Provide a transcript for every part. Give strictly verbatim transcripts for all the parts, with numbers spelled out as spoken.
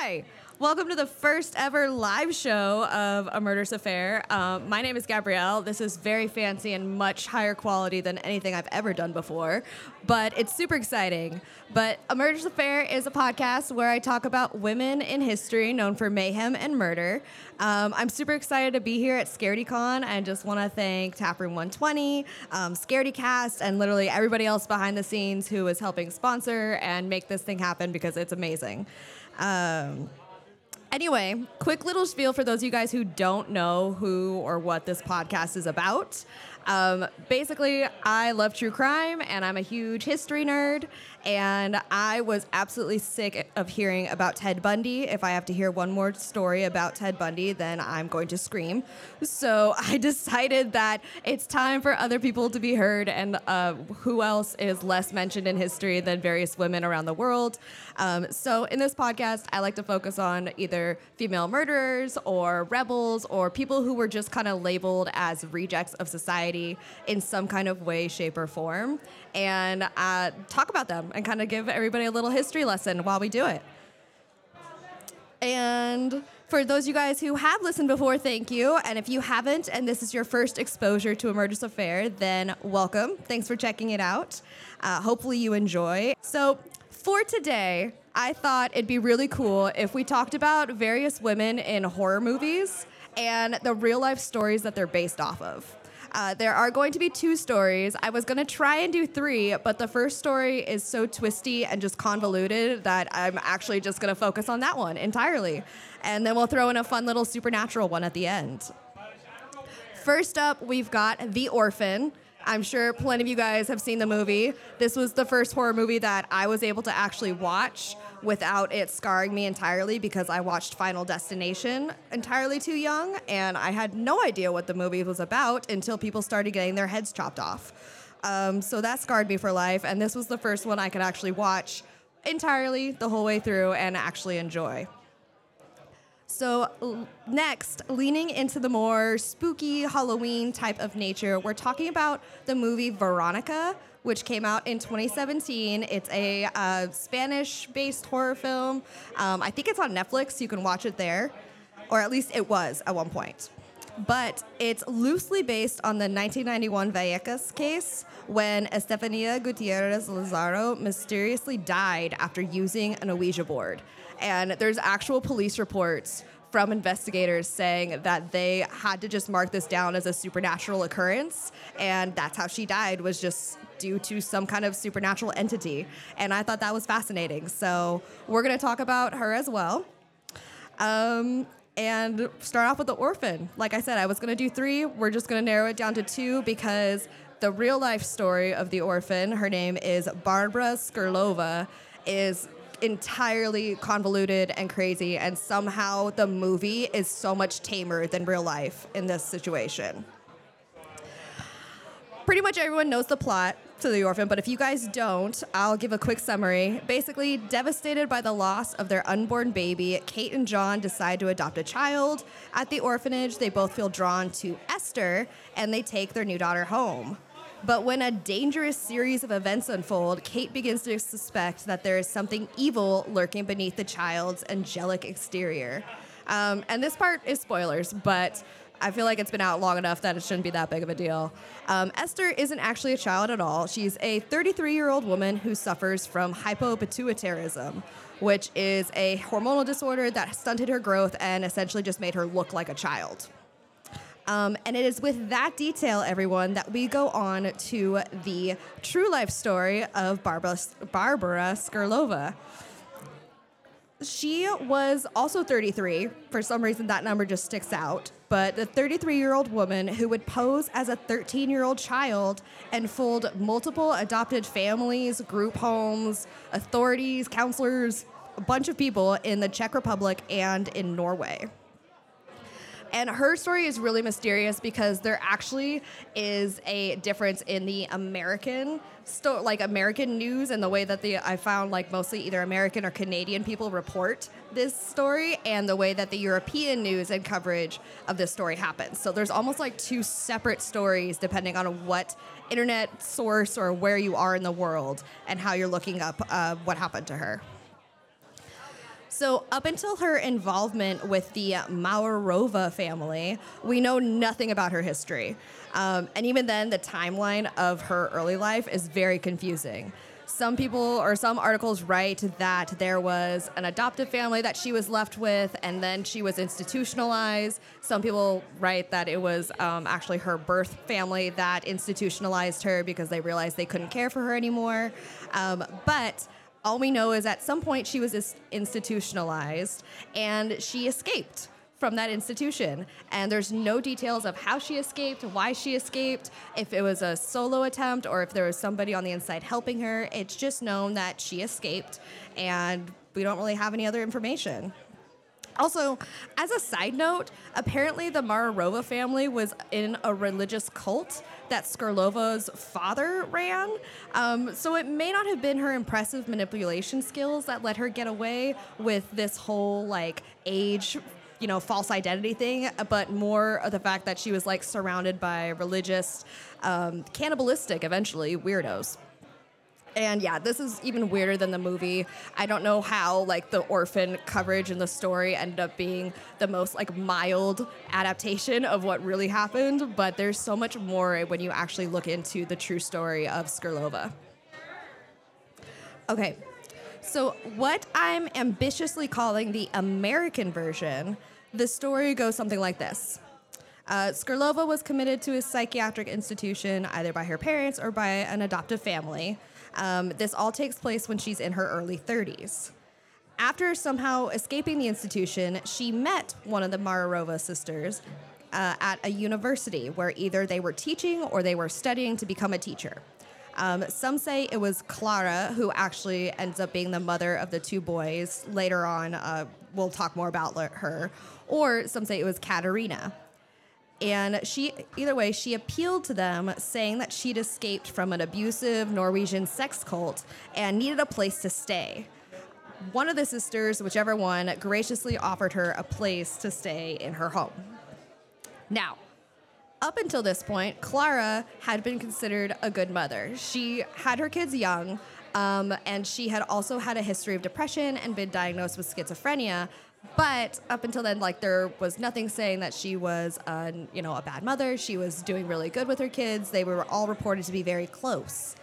Hi. Welcome to the first ever live show of A Murderous Affair. Uh, my name is Gabrielle. This is very fancy and much higher quality than anything I've ever done before, but it's super exciting. But A Murderous Affair is a podcast where I talk about women in history known for mayhem and murder. Um, I'm super excited to be here at ScaredyCon. I just want to thank Taproom one twenty, um, ScaredyCast, and literally everybody else behind the scenes who is helping sponsor and make this thing happen because it's amazing. Um, Anyway, quick little spiel for those of you guys who don't know who or what this podcast is about. Um, basically, I love true crime, and I'm a huge history nerd, and I was absolutely sick of hearing about Ted Bundy. If I have to hear one more story about Ted Bundy, then I'm going to scream. So I decided that it's time for other people to be heard, and uh, who else is less mentioned in history than various women around the world. Um, so in this podcast, I like to focus on either female murderers or rebels or people who were just kind of labeled as rejects of society in some kind of way, shape, or form, and uh, talk about them and kind of give everybody a little history lesson while we do it. And for those of you guys who have listened before, thank you. And if you haven't, and this is your first exposure to A Murderous Affair, then welcome. Thanks for checking it out. Uh, hopefully you enjoy. So for today, I thought it'd be really cool if we talked about various women in horror movies and the real-life stories that they're based off of. Uh, there are going to be two stories. I was going to try and do three, but the first story is so twisty and just convoluted that I'm actually just going to focus on that one entirely. And then we'll throw in a fun little supernatural one at the end. First up, we've got The Orphan. I'm sure plenty of you guys have seen the movie. This was the first horror movie that I was able to actually watch without it scarring me entirely because I watched Final Destination entirely too young, and I had no idea what the movie was about until people started getting their heads chopped off. Um, so that scarred me for life, and this was the first one I could actually watch entirely the whole way through and actually enjoy. So next, leaning into the more spooky Halloween type of nature, we're talking about the movie Veronica, which came out in twenty seventeen. It's a uh, Spanish-based horror film. Um, I think it's on Netflix. You can watch it there, or at least it was at one point. But it's loosely based on the nineteen ninety-one Vallecas case when Estefania Gutierrez Lazaro mysteriously died after using an Ouija board. And there's actual police reports from investigators saying that they had to just mark this down as a supernatural occurrence, and that's how she died, was just due to some kind of supernatural entity. And I thought that was fascinating. So we're going to talk about her as well. Um, and start off with The Orphan. Like I said, I was going to do three. We're just going to narrow it down to two because the real-life story of The Orphan, her name is Barbara Skrlova, is entirely convoluted and crazy, and somehow the movie is so much tamer than real life in this situation. Pretty much everyone knows the plot to The Orphan, but if you guys don't, I'll give a quick summary. Basically, devastated by the loss of their unborn baby, Kate and John decide to adopt a child. At the orphanage, they both feel drawn to Esther, and they take their new daughter home. But when a dangerous series of events unfold, Kate begins to suspect that there is something evil lurking beneath the child's angelic exterior. Um, and this part is spoilers, but I feel like it's been out long enough that it shouldn't be that big of a deal. Um, Esther isn't actually a child at all. She's a thirty-three-year-old woman who suffers from hypopituitarism, which is a hormonal disorder that stunted her growth and essentially just made her look like a child. Um, and it is with that detail, everyone, that we go on to the true life story of Barbara, Barbara Skrlova. She was also thirty-three. For some reason, that number just sticks out. But the thirty-three-year-old woman who would pose as a thirteen-year-old child and fooled multiple adopted families, group homes, authorities, counselors, a bunch of people in the Czech Republic and in Norway. And her story is really mysterious because there actually is a difference in the American, sto- like American news and the way that the I found like mostly either American or Canadian people report this story and the way that the European news and coverage of this story happens. So there's almost like two separate stories depending on what internet source or where you are in the world and how you're looking up uh, what happened to her. So up until her involvement with the Mararova family, we know nothing about her history. Um, and even then, the timeline of her early life is very confusing. Some people or some articles write that there was an adoptive family that she was left with, and then she was institutionalized. Some people write that it was um, actually her birth family that institutionalized her because they realized they couldn't care for her anymore. Um, but all we know is at some point she was institutionalized, and she escaped from that institution. And there's no details of how she escaped, why she escaped, if it was a solo attempt or if there was somebody on the inside helping her. It's just known that she escaped, and we don't really have any other information. Also, as a side note, apparently the Mararova family was in a religious cult that Skrlova's father ran. Um, so it may not have been her impressive manipulation skills that let her get away with this whole like age, you know, false identity thing, but more of the fact that she was like surrounded by religious, um, cannibalistic, eventually, weirdos. And yeah, this is even weirder than the movie. I don't know how like the Orphan coverage and the story ended up being the most like mild adaptation of what really happened, but there's so much more when you actually look into the true story of Skrlova. Okay. So what I'm ambitiously calling the American version, the story goes something like this. Uh, Skrlova was committed to a psychiatric institution either by her parents or by an adoptive family. Um, this all takes place when she's in her early thirties. After somehow escaping the institution, she met one of the Mararova sisters uh, at a university where either they were teaching or they were studying to become a teacher. Um, some say it was Clara who actually ends up being the mother of the two boys. Later on, uh, we'll talk more about her. Or some say it was Katerina. And she, either way, she appealed to them, saying that she'd escaped from an abusive Norwegian sex cult and needed a place to stay. One of the sisters, whichever one, graciously offered her a place to stay in her home. Now, up until this point, Clara had been considered a good mother. She had her kids young, um, and she had also had a history of depression and been diagnosed with schizophrenia. But up until then, like, there was nothing saying that she was, uh, you know, a bad mother. She was doing really good with her kids. They were all reported to be very close.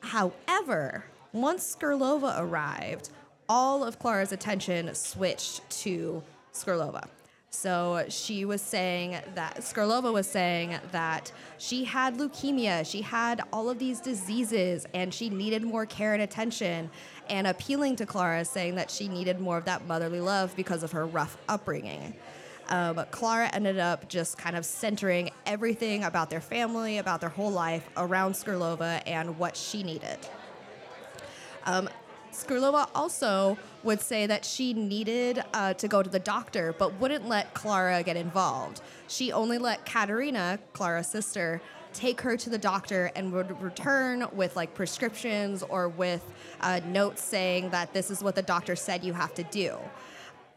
However, once Skrlova arrived, all of Clara's attention switched to Skrlova. So she was saying that, Skrlova was saying that she had leukemia, she had all of these diseases, and she needed more care and attention, and appealing to Clara, saying that she needed more of that motherly love because of her rough upbringing. Um, Clara ended up just kind of centering everything about their family, about their whole life, around Skrlova and what she needed. Um, Skrlova also would say that she needed uh, to go to the doctor, but wouldn't let Clara get involved. She only let Katerina, Clara's sister, take her to the doctor and would return with like prescriptions or with uh, notes saying that this is what the doctor said you have to do.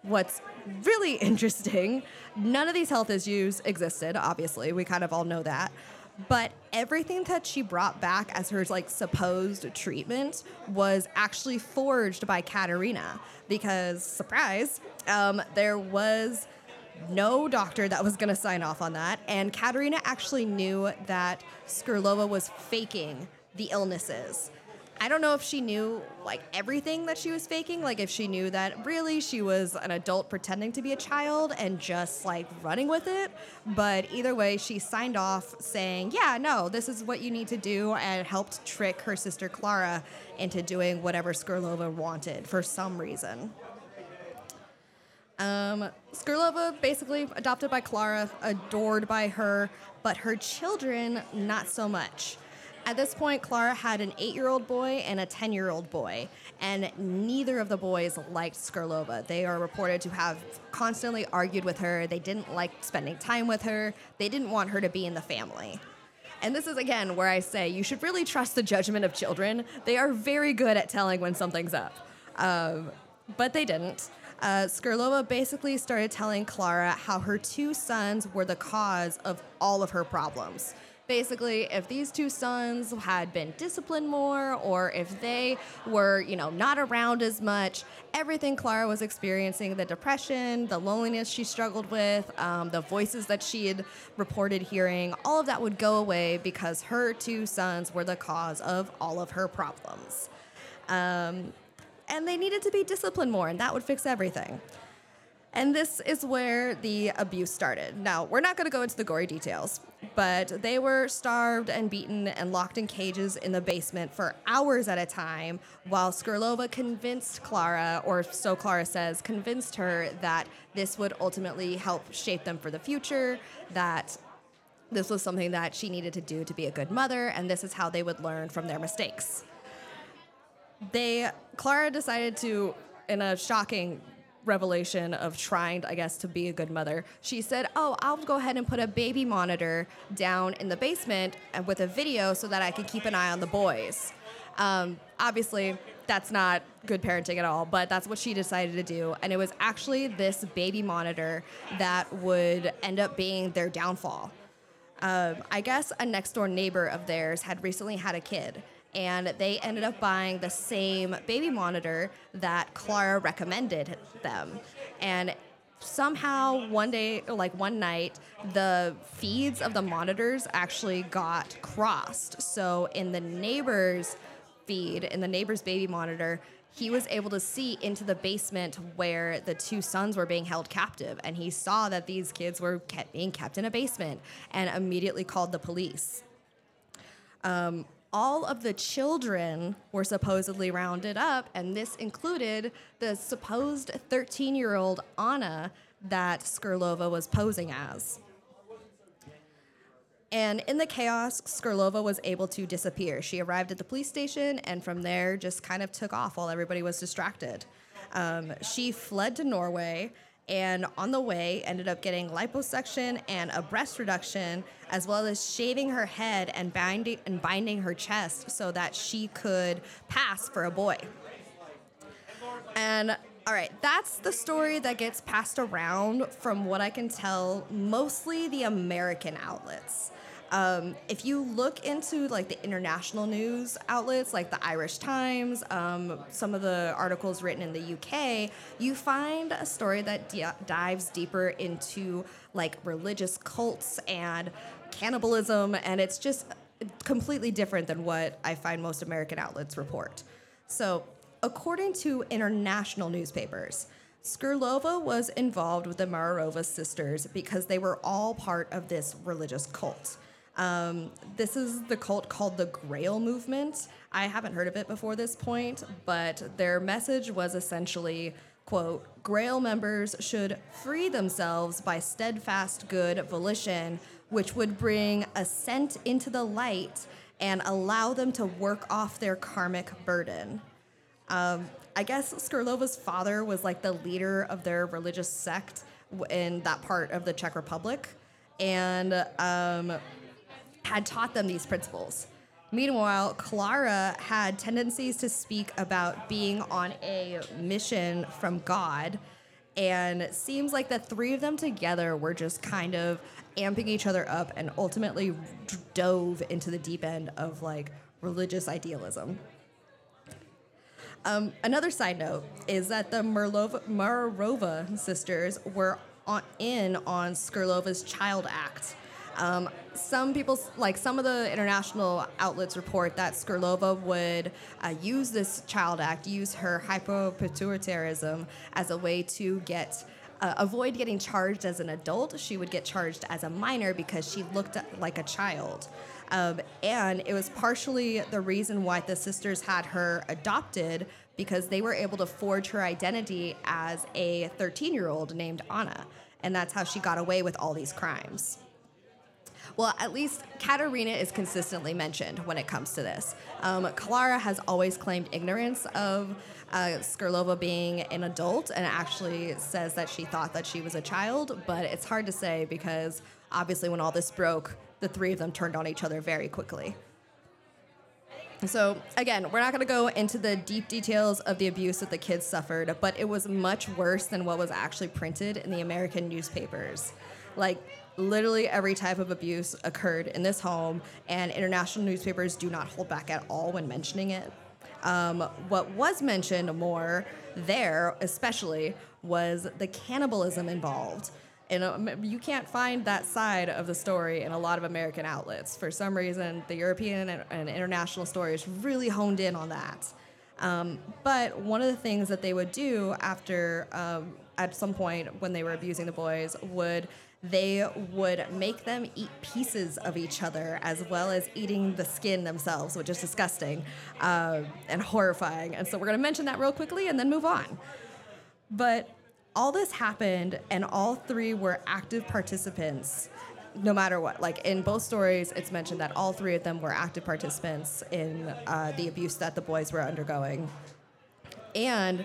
What's really interesting, none of these health issues existed, obviously. We kind of all know that. But everything that she brought back as her like supposed treatment was actually forged by Katerina because, surprise, um, there was no doctor that was going to sign off on that. And Katerina actually knew that Skrlova was faking the illnesses. I don't know if she knew like everything that she was faking, like if she knew that really she was an adult pretending to be a child and just like running with it. But either way, she signed off saying, yeah, no, this is what you need to do, and helped trick her sister Clara into doing whatever Skrlova wanted for some reason. Um, Skrlova, basically adopted by Clara, adored by her, but her children, not so much. At this point, Clara had an eight-year-old boy and a ten-year-old boy, and neither of the boys liked Skrlova. They are reported to have constantly argued with her. They didn't like spending time with her. They didn't want her to be in the family. And this is, again, where I say you should really trust the judgment of children. They are very good at telling when something's up. Um, but they didn't. Uh, Skrlova basically started telling Clara how her two sons were the cause of all of her problems. basically, if these two sons had been disciplined more, or if they were, you know, not around as much, everything Clara was experiencing, the depression, the loneliness she struggled with, um, the voices that she had reported hearing, all of that would go away because her two sons were the cause of all of her problems. Um, and they needed to be disciplined more, and that would fix everything. And this is where the abuse started. Now, we're not going to go into the gory details, but they were starved and beaten and locked in cages in the basement for hours at a time while Skrlova convinced Clara, or so Clara says, convinced her that this would ultimately help shape them for the future, that this was something that she needed to do to be a good mother, and this is how they would learn from their mistakes. They, Clara decided to, in a shocking revelation of trying, I guess, to be a good mother, she said, oh, I'll go ahead and put a baby monitor down in the basement and with a video so that I can keep an eye on the boys. Um, obviously, that's not good parenting at all, but that's what she decided to do. And it was actually this baby monitor that would end up being their downfall. Um, I guess a next-door neighbor of theirs had recently had a kid, and they ended up buying the same baby monitor that Clara recommended them. And somehow one day, or like one night, the feeds of the monitors actually got crossed. So in the neighbor's feed, in the neighbor's baby monitor, he was able to see into the basement where the two sons were being held captive. And he saw that these kids were kept being kept in a basement and immediately called the police. Um... All of the children were supposedly rounded up, and this included the supposed thirteen-year-old Anna that Skrlova was posing as. And in the chaos, Skrlova was able to disappear. She arrived at the police station, and from there just kind of took off while everybody was distracted. Um, she fled to Norway, and on the way ended up getting liposuction and a breast reduction, as well as shaving her head and binding and binding her chest so that she could pass for a boy. And all right, that's the story that gets passed around, from what I can tell, mostly the American outlets. Um, if you look into like the international news outlets, like the Irish Times, um, some of the articles written in the U K, you find a story that di- dives deeper into like religious cults and cannibalism, and it's just completely different than what I find most American outlets report. So, according to international newspapers, Skrlova was involved with the Mararova sisters because they were all part of this religious cult. Um, this is the cult called the Grail Movement. I haven't heard of it before this point, but their message was essentially, quote, Grail members should free themselves by steadfast good volition, which would bring ascent into the light and allow them to work off their karmic burden. Um, I guess Skrlova's father was like the leader of their religious sect in that part of the Czech Republic, and um, had taught them these principles. Meanwhile, Clara had tendencies to speak about being on a mission from God, and it seems like the three of them together were just kind of amping each other up and ultimately dove into the deep end of like religious idealism. Um, another side note is that the Merlova, Mararova sisters were on, in on Skrlova's Child Act. Um, some people, like some of the international outlets report that Skrlova would uh, use this Child Act, use her hypopituitarism as a way to get, uh, avoid getting charged as an adult. She would get charged as a minor because she looked like a child. Um, and it was partially the reason why the sisters had her adopted, because they were able to forge her identity as a thirteen-year-old named Anna. And that's how she got away with all these crimes. Well, at least Katerina is consistently mentioned when it comes to this. Um, Clara has always claimed ignorance of uh, Skrlova being an adult, and actually says that she thought that she was a child, but it's hard to say because obviously when all this broke, the three of them turned on each other very quickly. So again, we're not going to go into the deep details of the abuse that the kids suffered, but it was much worse than what was actually printed in the American newspapers. Like, literally every type of abuse occurred in this home, and international newspapers do not hold back at all when mentioning it. Um, what was mentioned more there, especially, was the cannibalism involved. And um, you can't find that side of the story in a lot of American outlets. For some reason, the European and, and international stories really honed in on that. Um, but one of the things that they would do after, um, at some point when they were abusing the boys, would they would make them eat pieces of each other, as well as eating the skin themselves, which is disgusting uh, and horrifying. And so we're going to mention that real quickly and then move on. But all this happened, and all three were active participants, no matter what. Like, in both stories, it's mentioned that all three of them were active participants in uh, the abuse that the boys were undergoing. And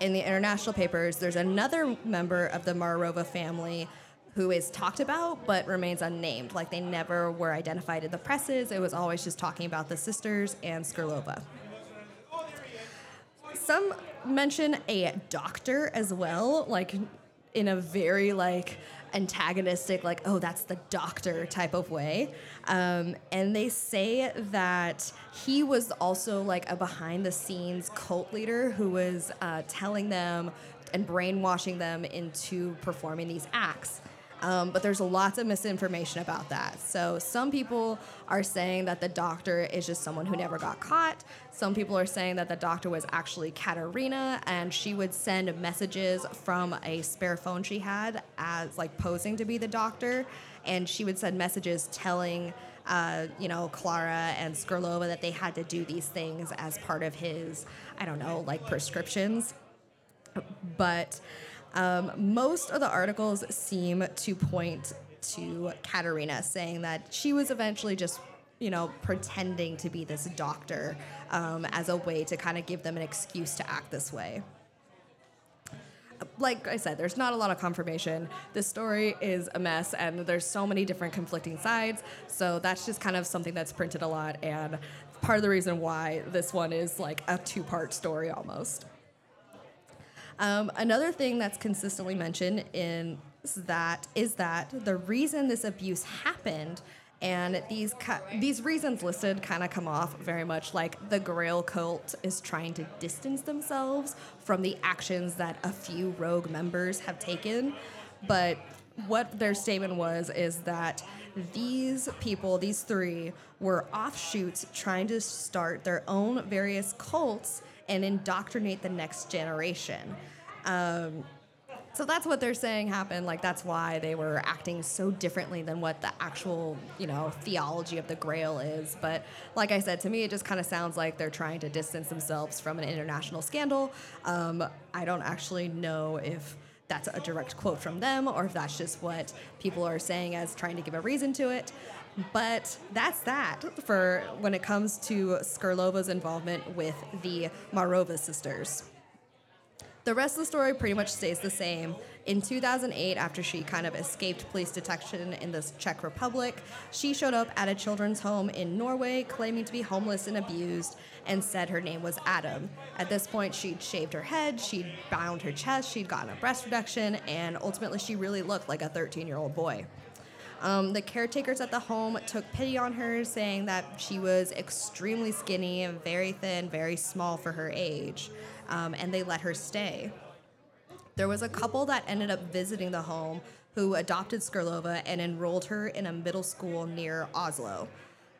in the international papers, there's another member of the Mararova family who is talked about but remains unnamed. Like, they never were identified in the presses. It was always just talking about the sisters and Skrlova. Some mention a doctor as well, like, in a very, like, antagonistic, like, oh, that's the doctor type of way. Um, and they say that he was also, like, a behind-the-scenes cult leader who was uh, telling them and brainwashing them into performing these acts. Um, but there's lots of misinformation about that. So some people are saying that the doctor is just someone who never got caught. Some people are saying that the doctor was actually Katerina, and she would send messages from a spare phone she had as, like, posing to be the doctor. And she would send messages telling, uh, you know, Clara and Skrlova that they had to do these things as part of his, I don't know, like, prescriptions. But... Um, most of the articles seem to point to Katerina, saying that she was eventually just, you know, pretending to be this doctor um, as a way to kind of give them an excuse to act this way. Like I said, there's not a lot of confirmation. This story is a mess, and there's so many different conflicting sides, so that's just kind of something that's printed a lot, and part of the reason why this one is like a two-part story almost. Um, another thing that's consistently mentioned in that is that the reason this abuse happened, and these cu- these reasons listed kind of come off very much like the Grail cult is trying to distance themselves from the actions that a few rogue members have taken. But what their statement was is that these people, these three, were offshoots trying to start their own various cults and indoctrinate the next generation. Um, so that's what they're saying happened. Like, that's why they were acting so differently than what the actual, you know, theology of the Grail is. But like I said, to me, it just kind of sounds like they're trying to distance themselves from an international scandal. Um, I don't actually know if that's a direct quote from them or if that's just what people are saying as trying to give a reason to it. But that's that for when it comes to Skrlova's involvement with the Mararova sisters. The rest of the story pretty much stays the same. In two thousand eight, after she kind of escaped police detection in the Czech Republic, she showed up at a children's home in Norway claiming to be homeless and abused, and said her name was Adam. At this point, she'd shaved her head, she'd bound her chest, she'd gotten a breast reduction, and ultimately she really looked like a thirteen-year-old boy. Um, the caretakers at the home took pity on her, saying that she was extremely skinny and very thin, very small for her age, um, and they let her stay. There was a couple that ended up visiting the home who adopted Skrlova and enrolled her in a middle school near Oslo.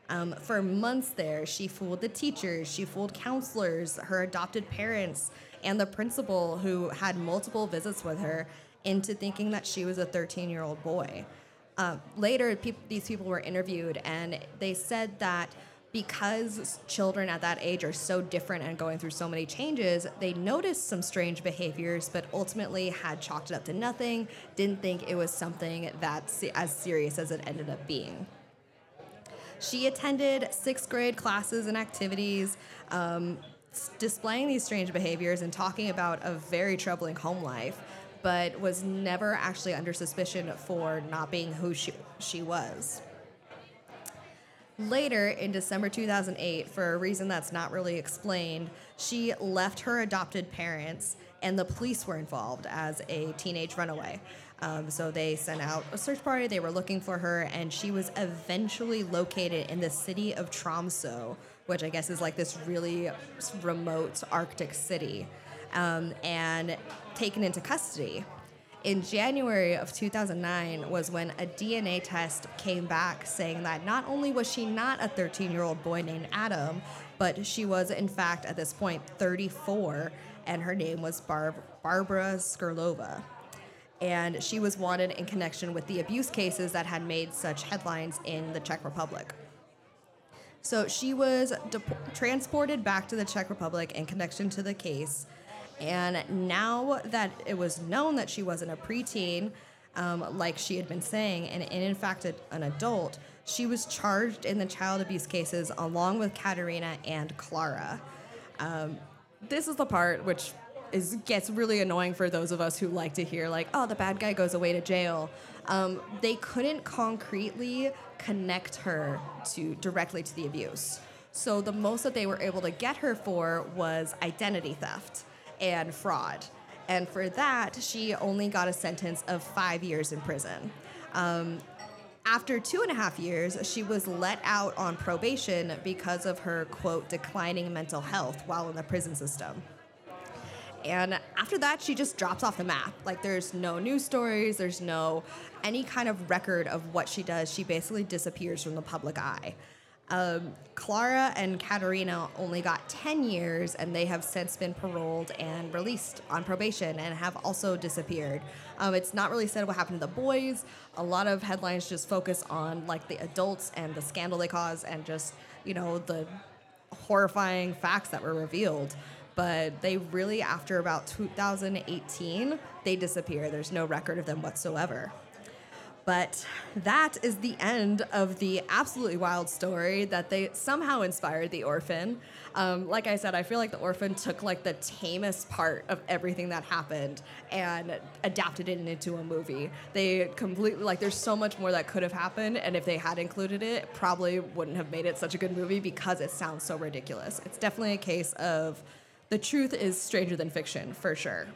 Um, for months there, she fooled the teachers, she fooled counselors, her adopted parents, and the principal, who had multiple visits with her, into thinking that she was a thirteen-year-old boy. Uh, later, pe- these people were interviewed, and they said that because children at that age are so different and going through so many changes, they noticed some strange behaviors, but ultimately had chalked it up to nothing, didn't think it was something that's as serious as it ended up being. She attended sixth grade classes and activities, um, s- displaying these strange behaviors and talking about a very troubling home life, but was never actually under suspicion for not being who she, she was. Later, in December two thousand eight, for a reason that's not really explained, she left her adopted parents and the police were involved as a teenage runaway. Um, so they sent out a search party. They were looking for her, and she was eventually located in the city of Tromsø, which I guess is like this really remote Arctic city, um, and taken into custody. In January of two thousand nine was when a D N A test came back saying that not only was she not a thirteen-year-old boy named Adam, but she was, in fact, at this point, thirty-four, and her name was Barb- Barbara Skrlova. And she was wanted in connection with the abuse cases that had made such headlines in the Czech Republic. So she was de- transported back to the Czech Republic in connection to the case. And now that it was known that she wasn't a preteen, um, like she had been saying, and, and in fact a, an adult, she was charged in the child abuse cases along with Katerina and Clara. Um, this is the part which is gets really annoying for those of us who like to hear, like, oh, the bad guy goes away to jail. Um, they couldn't concretely connect her to directly to the abuse. So the most that they were able to get her for was identity theft and fraud. And for that, she only got a sentence of five years in prison. Um, after two and a half years, she was let out on probation because of her, quote, declining mental health while in the prison system. And after that, she just drops off the map. Like, there's no news stories, there's no any kind of record of what she does. She basically disappears from the public eye. Um, Clara and Katerina only got ten years, and they have since been paroled and released on probation and have also disappeared. Um, it's not really said what happened to the boys. A lot of headlines just focus on, like, the adults and the scandal they caused and just, you know, the horrifying facts that were revealed. But they really, after about two thousand eighteen, they disappear. There's no record of them whatsoever. But that is the end of the absolutely wild story that they somehow inspired The Orphan. Um, like I said, I feel like The Orphan took like the tamest part of everything that happened and adapted it into a movie. They completely, like, there's so much more that could have happened, and if they had included it, it probably wouldn't have made it such a good movie because it sounds so ridiculous. It's definitely a case of the truth is stranger than fiction, for sure.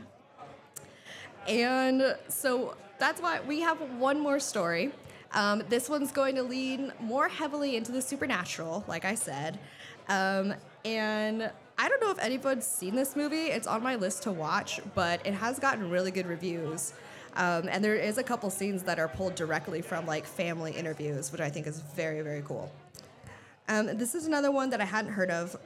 And so that's why we have one more story. Um, this one's going to lean more heavily into the supernatural, like I said. Um, and I don't know if anyone's seen this movie. It's on my list to watch, but it has gotten really good reviews. Um, and there is a couple scenes that are pulled directly from, like, family interviews, which I think is very, very cool. Um, this is another one that I hadn't heard of.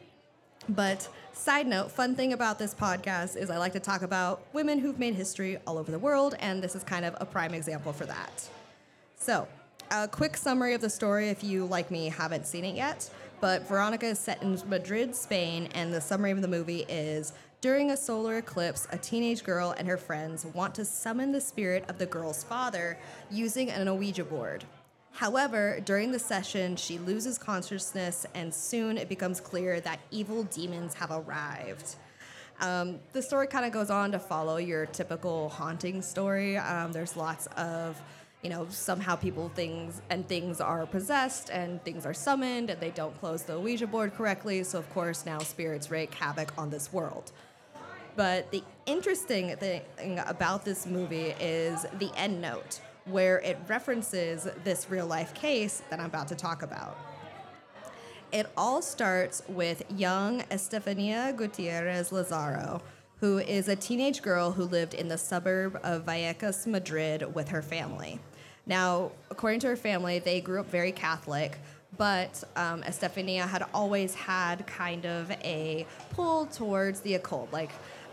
But side note, fun thing about this podcast is I like to talk about women who've made history all over the world, and this is kind of a prime example for that. So, a quick summary of the story if you, like me, haven't seen it yet. But Veronica is set in Madrid, Spain, and the summary of the movie is, during a solar eclipse, a teenage girl and her friends want to summon the spirit of the girl's father using an Ouija board. However, during the session, she loses consciousness, and soon it becomes clear that evil demons have arrived. Um, the story kind of goes on to follow your typical haunting story. Um, there's lots of, you know, somehow people, things, and things are possessed, and things are summoned, and they don't close the Ouija board correctly, so of course now spirits wreak havoc on this world. But the interesting thing about this movie is the end note, where it references this real-life case that I'm about to talk about. It all starts with young Estefania Gutierrez Lazaro, who is a teenage girl who lived in the suburb of Vallecas, Madrid, with her family. Now, according to her family, they grew up very Catholic, but um, Estefania had always had kind of a pull towards the occult. Like,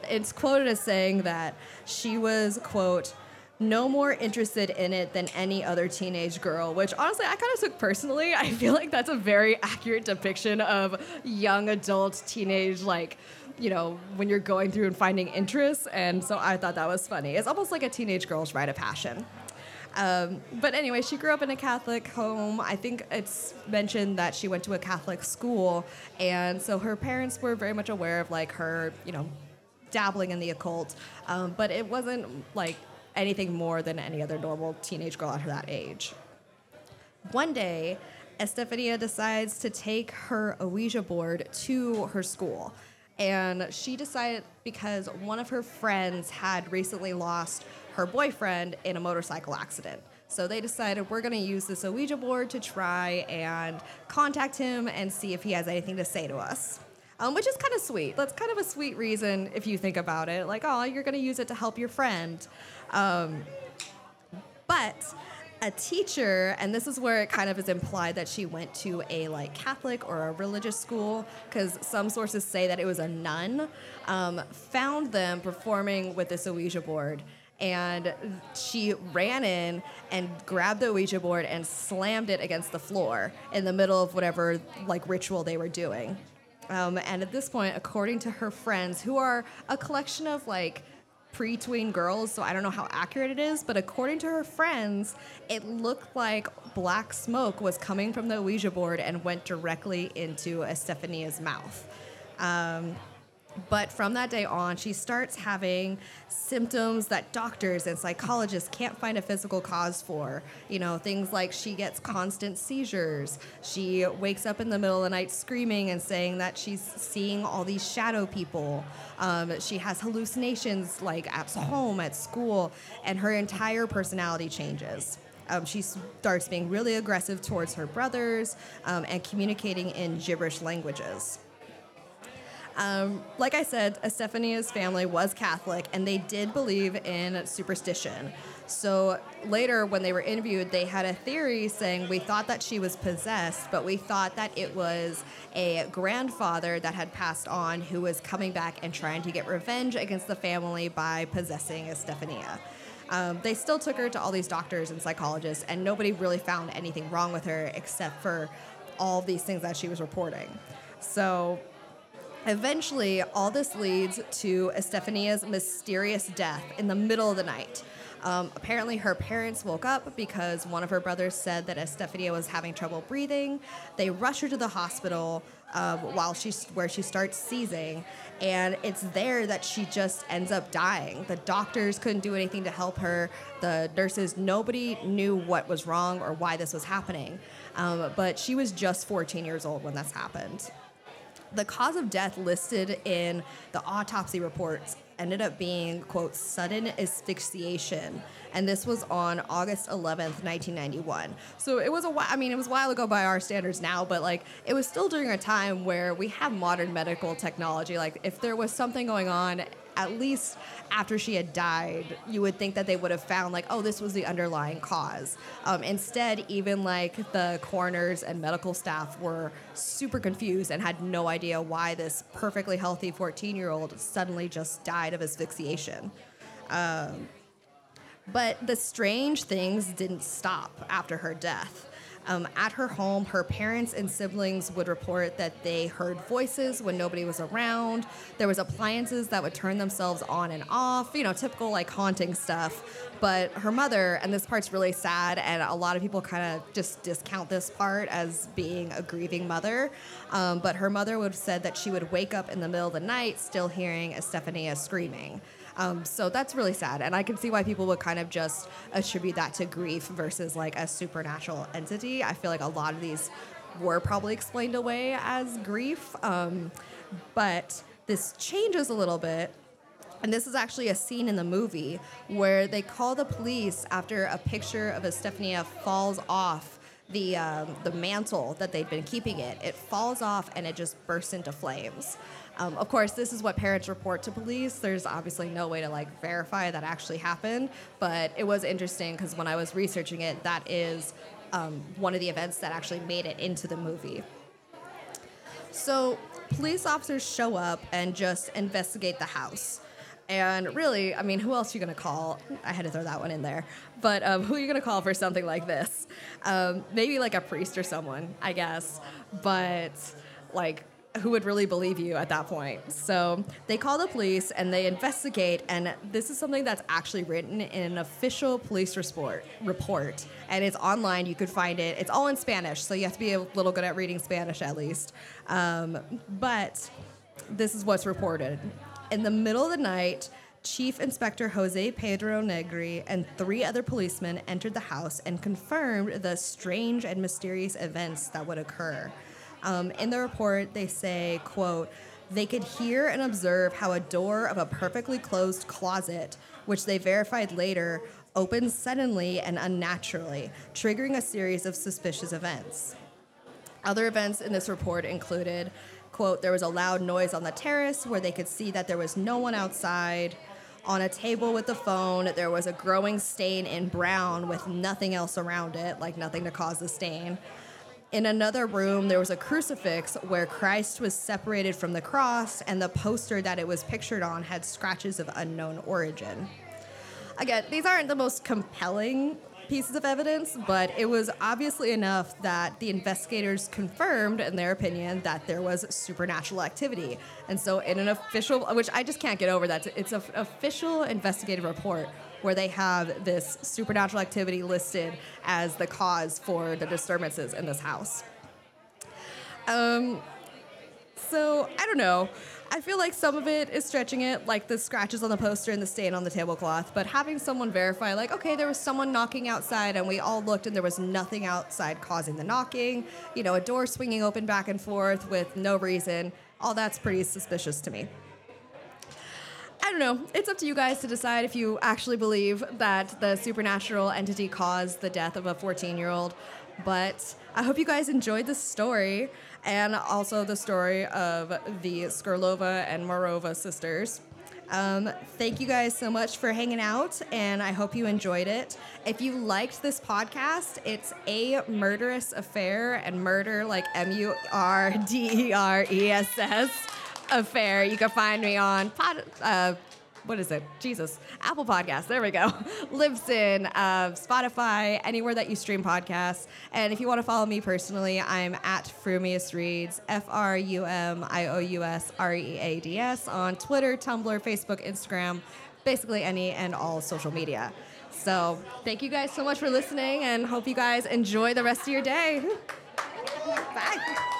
it's quoted as saying that she was, quote, no more interested in it than any other teenage girl, which honestly I kind of took personally. I feel like that's a very accurate depiction of young adult teenage, like, you know, when you're going through and finding interests, and so I thought that was funny. It's almost like a teenage girl's rite of passion. Um, but anyway, she grew up in a Catholic home. I think it's mentioned that she went to a Catholic school, and so her parents were very much aware of, like, her, you know, dabbling in the occult, um, but it wasn't, like, anything more than any other normal teenage girl at that age. One day, Estefania decides to take her Ouija board to her school. And she decided, because one of her friends had recently lost her boyfriend in a motorcycle accident. So they decided, we're going to use this Ouija board to try and contact him and see if he has anything to say to us. Um, which is kind of sweet. That's kind of a sweet reason if you think about it. Like, oh, you're going to use it to help your friend. Um, but a teacher, and this is where it kind of is implied that she went to a, like, Catholic or a religious school, because some sources say that it was a nun, um, found them performing with this Ouija board. And she ran in and grabbed the Ouija board and slammed it against the floor in the middle of whatever, like, ritual they were doing. Um, and at this point, according to her friends, who are a collection of, like, pre-tween girls, so I don't know how accurate it is, but according to her friends, it looked like black smoke was coming from the Ouija board and went directly into Estefania's mouth. Um, but from that day on, she starts having symptoms that doctors and psychologists can't find a physical cause for. You know, things like she gets constant seizures. She wakes up in the middle of the night screaming and saying that she's seeing all these shadow people. Um, she has hallucinations, like, at home, at school, and her entire personality changes. Um, she starts being really aggressive towards her brothers, um, and communicating in gibberish languages. Um, like I said, Estefania's family was Catholic, and they did believe in superstition. So later, when they were interviewed, they had a theory saying, we thought that she was possessed, but we thought that it was a grandfather that had passed on who was coming back and trying to get revenge against the family by possessing Estefania. Um, they still took her to all these doctors and psychologists, and nobody really found anything wrong with her except for all these things that she was reporting. So eventually, all this leads to Estefania's mysterious death in the middle of the night. Um, apparently, her parents woke up because one of her brothers said that Estefania was having trouble breathing. They rush her to the hospital, um, while she, where she starts seizing, and it's there that she just ends up dying. The doctors couldn't do anything to help her. The nurses, nobody knew what was wrong or why this was happening. Um, but she was just fourteen years old when this happened. The cause of death listed in the autopsy reports ended up being, quote, sudden asphyxiation. And this was on August eleventh, nineteen ninety-one. So it was a while, I mean, it was a while ago by our standards now, but, like, it was still during a time where we have modern medical technology. Like, if there was something going on, at least after she had died, you would think that they would have found, like, oh, this was the underlying cause. Um, instead, even, like, the coroners and medical staff were super confused and had no idea why this perfectly healthy fourteen-year-old suddenly just died of asphyxiation. Um, but the strange things didn't stop after her death. Um, at her home, her parents and siblings would report that they heard voices when nobody was around. There was appliances that would turn themselves on and off, you know, typical, like, haunting stuff. But her mother, and this part's really sad, and a lot of people kind of just discount this part as being a grieving mother, um, but her mother would have said that she would wake up in the middle of the night still hearing Estefania screaming. Um, so that's really sad, and I can see why people would kind of just attribute that to grief versus, like, a supernatural entity. I feel like a lot of these were probably explained away as grief, um, but this changes a little bit, and this is actually a scene in the movie where they call the police after a picture of Estefania falls off the um, the mantle that they'd been keeping it. It falls off, and it just bursts into flames. Um, of course, this is what parents report to police. There's obviously no way to, like, verify that actually happened, but it was interesting because when I was researching it, that is um, one of the events that actually made it into the movie. So police officers show up and just investigate the house. And really, I mean, who else are you going to call? I had to throw that one in there. But um, who are you going to call for something like this? Um, maybe, like, a priest or someone, I guess. But, like, who would really believe you at that point? So they call the police, and they investigate, and this is something that's actually written in an official police report, report, and it's online. You could find it. It's all in Spanish, so you have to be a little good at reading Spanish at least. Um, but this is what's reported. In the middle of the night, Chief Inspector Jose Pedro Negri and three other policemen entered the house and confirmed the strange and mysterious events that would occur. Um, in the report, they say, quote, They could hear and observe how a door of a perfectly closed closet, which they verified later, opened suddenly and unnaturally, triggering a series of suspicious events. Other events in this report included, quote, there was a loud noise on the terrace where they could see that there was no one outside. On a table with the phone, there was a growing stain in brown with nothing else around it, like nothing to cause the stain. In another room, there was a crucifix where Christ was separated from the cross, and the poster that it was pictured on had scratches of unknown origin. Again, these aren't the most compelling pieces of evidence, but it was obviously enough that the investigators confirmed, in their opinion, that there was supernatural activity. And so in an official, which I just can't get over that, it's an official investigative report where they have this supernatural activity listed as the cause for the disturbances in this house. Um, so, I don't know. I feel like some of it is stretching it, like the scratches on the poster and the stain on the tablecloth, but having someone verify, like, okay, there was someone knocking outside and we all looked and there was nothing outside causing the knocking, you know, a door swinging open back and forth with no reason, all that's pretty suspicious to me. I don't know. It's up to you guys to decide if you actually believe that the supernatural entity caused the death of a fourteen-year-old, but I hope you guys enjoyed this story. And also the story of the Skrlova and Mararova sisters. Um, thank you guys so much for hanging out, and I hope you enjoyed it. If you liked this podcast, it's A Murderous Affair, and murder like M U R D E R E S S affair. You can find me on pod, uh, what is it? Jesus. Apple Podcasts. There we go. Libsyn, uh, Spotify, anywhere that you stream podcasts. And if you want to follow me personally, I'm at Frumious Reads, F R U M I O U S R E A D S, on Twitter, Tumblr, Facebook, Instagram, basically any and all social media. So thank you guys so much for listening, and hope you guys enjoy the rest of your day. Bye.